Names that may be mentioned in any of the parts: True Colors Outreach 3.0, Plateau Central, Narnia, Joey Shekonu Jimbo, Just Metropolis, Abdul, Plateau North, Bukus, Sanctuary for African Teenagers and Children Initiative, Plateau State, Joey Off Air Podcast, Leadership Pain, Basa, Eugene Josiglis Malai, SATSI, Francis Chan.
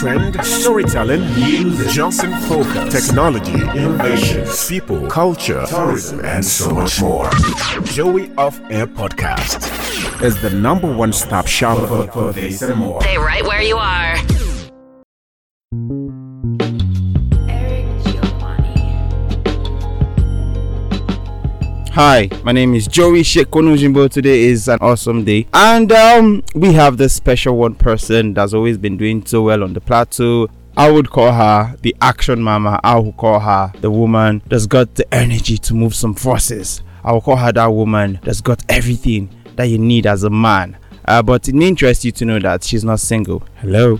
trend, storytelling, music, Just in Focus, technology, innovation, people, culture, tourism, and so much more. Joey Off Air Podcast is the #1 stop shop for this and more. Stay right where you are. Hi, my name is Joey Shekonu Jimbo. Today is an awesome day, and we have this special one person that's always been doing so well on the plateau. I would call her the action mama. I would call her the woman that's got the energy to move some forces. I would call her that woman that's got everything that you need as a man. But it may interest you to know that she's not single. Hello.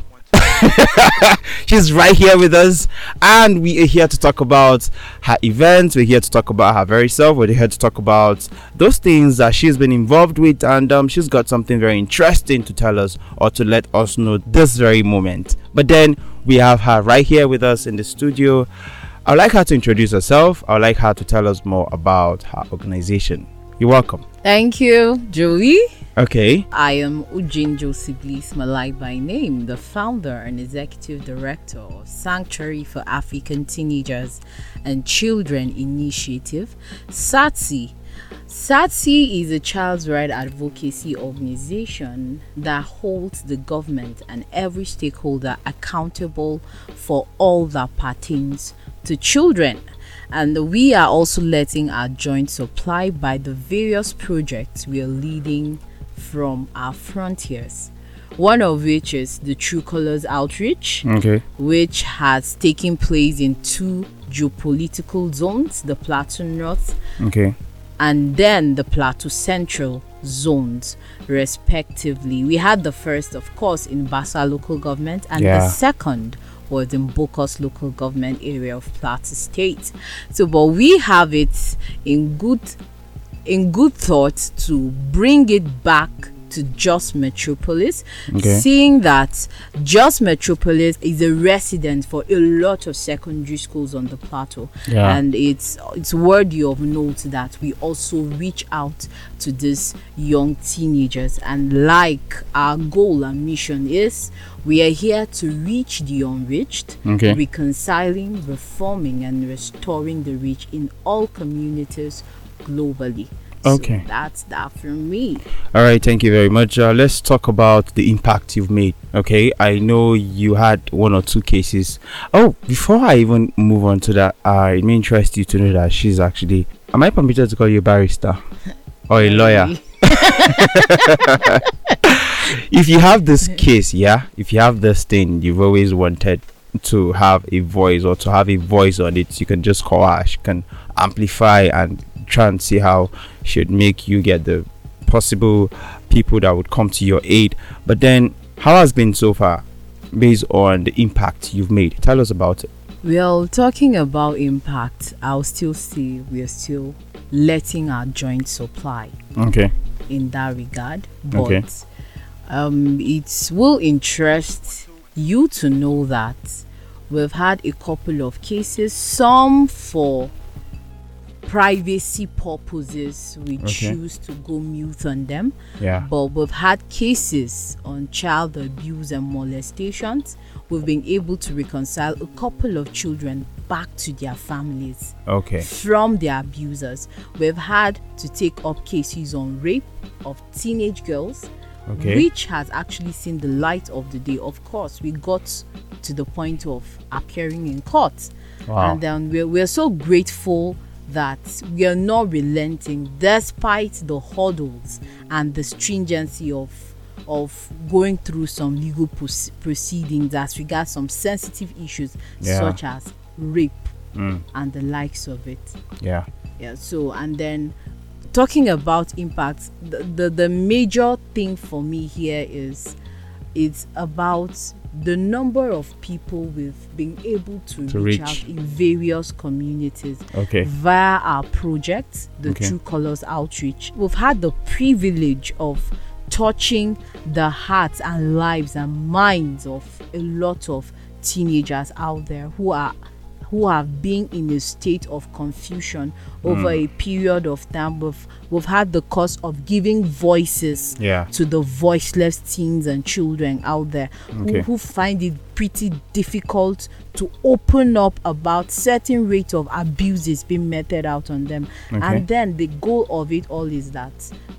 She's right here with us, and we are here to talk about her events. We're here to talk about her very self. We're here to talk about those things that she's been involved with, and she's got something very interesting to tell us or to let us know this very moment. But then we have her right here with us in the studio. I'd like her to introduce herself. I'd like her to tell us more about her organization. You're welcome. Thank you, Joey. Okay. I am Eugene Josiglis Malai by name, the founder and executive director of Sanctuary for African Teenagers and Children Initiative, SATSI. SATSI is a child's right advocacy organization that holds the government and every stakeholder accountable for all that pertains to children. And we are also letting our joint supply by the various projects we are leading from our frontiers. One of which is the True Colors Outreach, which has taken place in 2 geopolitical zones, the Plateau North and then the Plateau Central zones, respectively. We had the first, of course, in Basa local government, and the second was in Bukus local government area of Plateau State. So, but we have it in good thought to bring it back to Just Metropolis, seeing that Just Metropolis is a resident for a lot of secondary schools on the plateau, and it's worthy of note that we also reach out to these young teenagers. And like our goal and mission is, we are here to reach the unreached, reconciling, reforming, and restoring the reach in all communities globally. So that's that from me. All right, thank you very much. Let's talk about the impact you've made. Okay, I know you had 1 or 2 cases. Oh, before I even move on to that, it may interest you to know that she's actually, am I permitted to call you a barrister or a lawyer? If you have this case, if you have this thing you've always wanted to have a voice or to have a voice on it, you can just call her. She can amplify and try and see how she would make you get the possible people that would come to your aid. But then, how has been so far based on the impact you've made? Tell us about it. Well, talking about impact, I'll still say we are still letting our joint supply in that regard, but it will interest you to know that we've had a couple of cases, some for privacy purposes, we choose to go mute on them, but we've had cases on child abuse and molestations. We've been able to reconcile a couple of children back to their families from their abusers. We've had to take up cases on rape of teenage girls, which has actually seen the light of the day. Of course, we got to the point of appearing in court, and then we're so grateful that we are not relenting despite the hurdles and the stringency of going through some legal proceedings as regards some sensitive issues such as rape and the likes of it. So, and then talking about impacts, the major thing for me here is it's about the number of people we've been able to reach out in various communities via our project, the True Colors Outreach. We've had the privilege of touching the hearts and lives and minds of a lot of teenagers out there who are who have been in a state of confusion over a period of time. We've had the cost of giving voices to the voiceless teens and children out there who find it pretty difficult to open up about certain rate of abuses being meted out on them. And then the goal of it all is that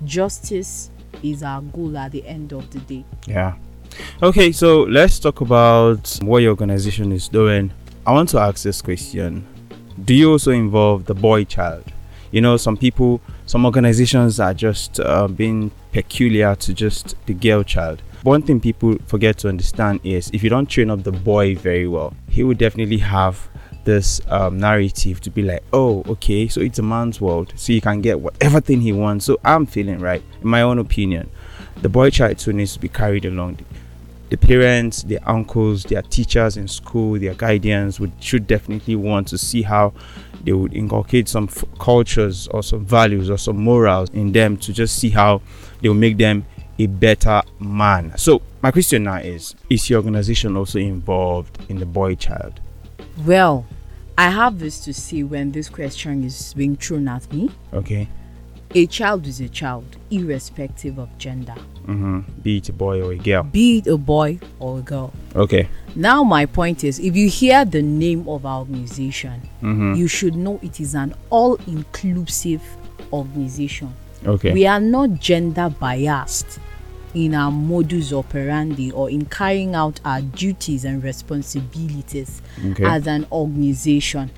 justice is our goal at the end of the day. Okay, so let's talk about what your organization is doing. I want to ask this question. Do you also involve the boy child? You know, some organizations are just being peculiar to just the girl child. One thing people forget to understand is if you don't train up the boy very well, he will definitely have this narrative to be like, oh, okay, so it's a man's world, so he can get whatever thing he wants. So I'm feeling right, in my own opinion. The boy child too needs to be carried along. The parents, their uncles, their teachers in school, their guardians should definitely want to see how they would inculcate some cultures or some values or some morals in them to just see how they will make them a better man. So my question now is your organization also involved in the boy child? Well, I have this to say when this question is being thrown at me. Okay. A child is a child, irrespective of gender. Be it a boy or a girl. Be it a boy or a girl. Okay. Now my point is, if you hear the name of our organization, you should know it is an all-inclusive organization. Okay. We are not gender biased in our modus operandi or in carrying out our duties and responsibilities as an organization.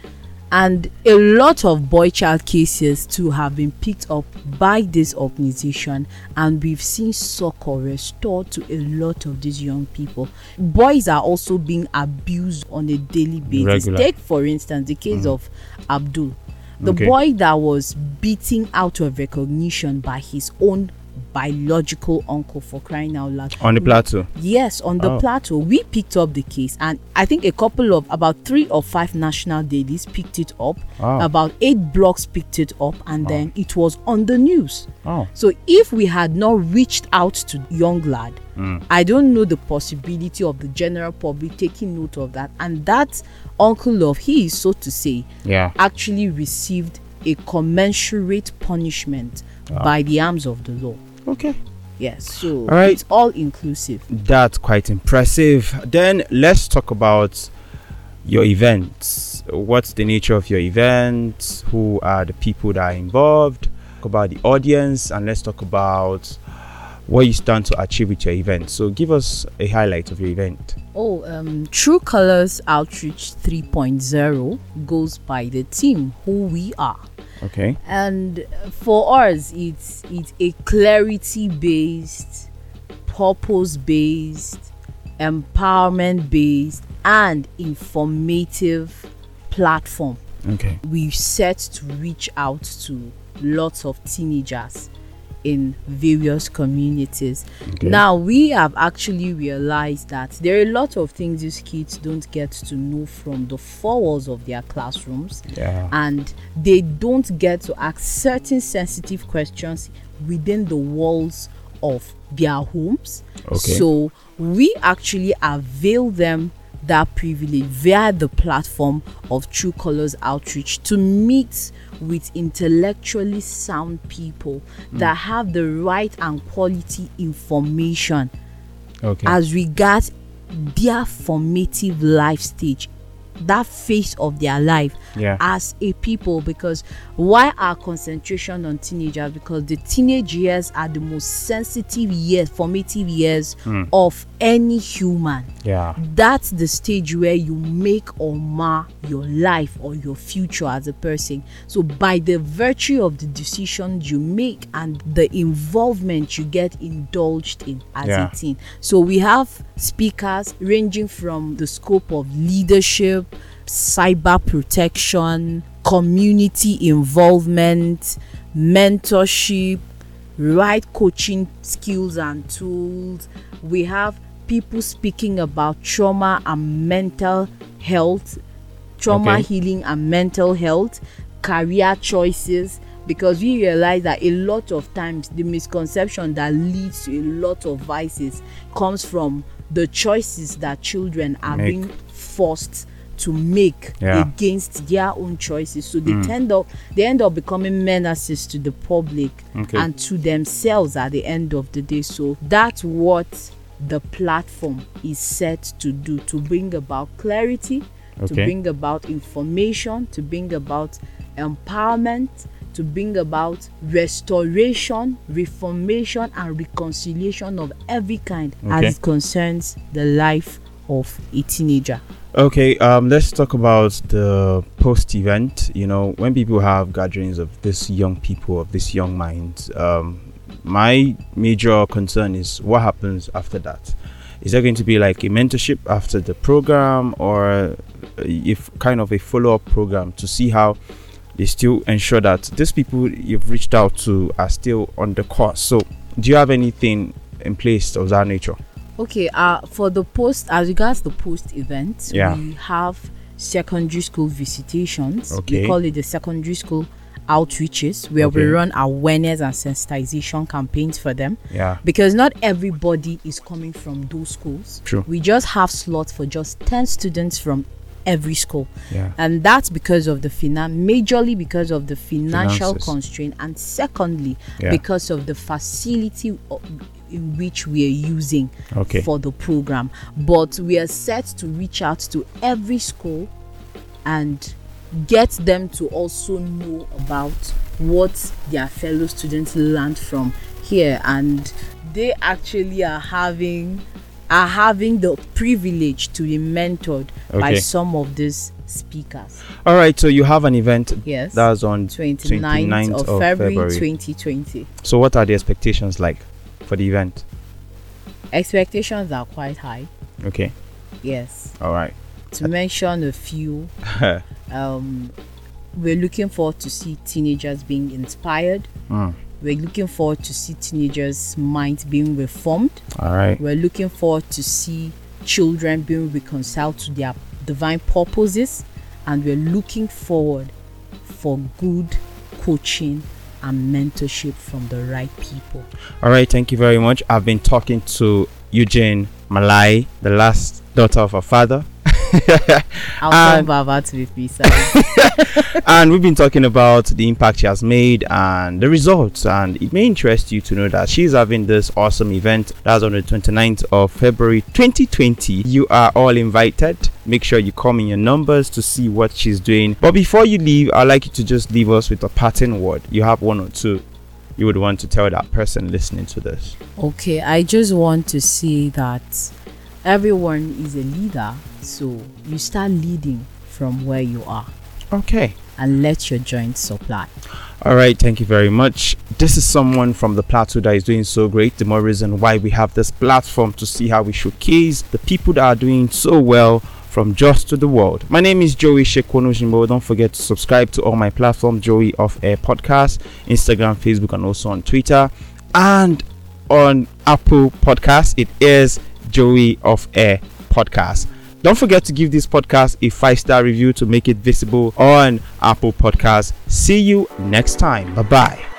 And a lot of boy child cases too have been picked up by this organization, and we've seen succor restored to a lot of these young people. Boys are also being abused on a daily basis. Regular. Take, for instance, the case of Abdul, the boy that was beaten out of recognition by his own biological uncle, for crying out loud. On the plateau? Yes, on the plateau. We picked up the case, and I think about 3 or 5 national dailies picked it up. About 8 blogs picked it up, and then it was on the news. So if we had not reached out to the young lad, I don't know the possibility of the general public taking note of that. And that uncle of his, so to say, actually received a commensurate punishment by the arms of the law. So all right. It's all inclusive. That's quite impressive. Then let's talk about your events. What's the nature of your events? Who are the people that are involved? Talk about the audience, and let's talk about what you stand to achieve with your event. So give us a highlight of your event. True Colors Outreach 3.0 goes by the theme Who We Are. Okay. And for us, it's a clarity-based, purpose-based, empowerment-based, and informative platform. Okay. We set to reach out to lots of teenagers in various communities. Okay. Now, we have actually realized that there are a lot of things these kids don't get to know from the four walls of their classrooms, and they don't get to ask certain sensitive questions within the walls of their homes. Okay. So we actually avail them that privilege via the platform of True Colors Outreach to meet with intellectually sound people that have the right and quality information as regards their formative life stage, that phase of their life as a people. Because why our concentration on teenagers? Because the teenage years are the most sensitive years, formative years of any human. That's the stage where you make or mar your life or your future as a person. So by the virtue of the decisions you make and the involvement you get indulged in as a teen. So we have speakers ranging from the scope of leadership, cyber protection, community involvement, mentorship, right coaching skills and tools. We have people speaking about trauma and mental health, trauma healing and mental health, career choices, because we realize that a lot of times the misconception that leads to a lot of vices comes from the choices that children are being forced to make against their own choices. So they end up becoming menaces to the public and to themselves at the end of the day. So that's what the platform is set to do, to bring about clarity, to bring about information, to bring about empowerment, to bring about restoration, reformation, and reconciliation of every kind as it concerns the life of a teenager. Okay, let's talk about the post-event. You know, when people have gatherings of these young people, of these young minds, my major concern is what happens after that. Is there going to be like a mentorship after the program, or if kind of a follow-up program to see how they still ensure that these people you've reached out to are still on the course? So do you have anything in place of that nature? Okay, for the post, as regards the post event, we have secondary school visitations. We call it the secondary school outreaches, where we run awareness and sensitization campaigns for them. Yeah. Because not everybody is coming from those schools. True. We just have slots for just 10 students from every school, and that's because of the financial constraint, and secondly because of the facility in which we are using for the program. But we are set to reach out to every school and get them to also know about what their fellow students learned from here, and they actually are having the privilege to be mentored by some of these speakers. All right, so you have an event that's on 29th of February 2020. So what are the expectations like for the event? Expectations are quite high. Okay. Yes. All right. To mention a few, we're looking forward to see teenagers being inspired. We're looking forward to see teenagers' minds being reformed. All right. We're looking forward to see children being reconciled to their divine purposes. And we're looking forward for good coaching and mentorship from the right people. All right. Thank you very much. I've been talking to Eugene Malai, the last daughter of her father. I'll come back with me, sir. And we've been talking about the impact she has made and the results, and it may interest you to know that she's having this awesome event that's on the 29th of February 2020. You are all invited. Make sure you come in your numbers to see what she's doing. But before you leave, I'd like you to just leave us with a parting word. You have one or two you would want to tell that person listening to this. Okay, I just want to say that everyone is a leader, so you start leading from where you are. Okay. And let your joints supply. All right, thank you very much. This is someone from the Plateau that is doing so great. The more reason why we have this platform, to see how we showcase the people that are doing so well from just to the world. My name is Joey Shekonu Jimbo. Don't forget to subscribe to all my platforms, Joey Off Air Podcast, Instagram, Facebook, and also on Twitter. And on Apple Podcasts, it is Joey Off Air Podcast. Don't forget to give this podcast a 5-star review to make it visible on Apple Podcasts. See you next time. Bye bye.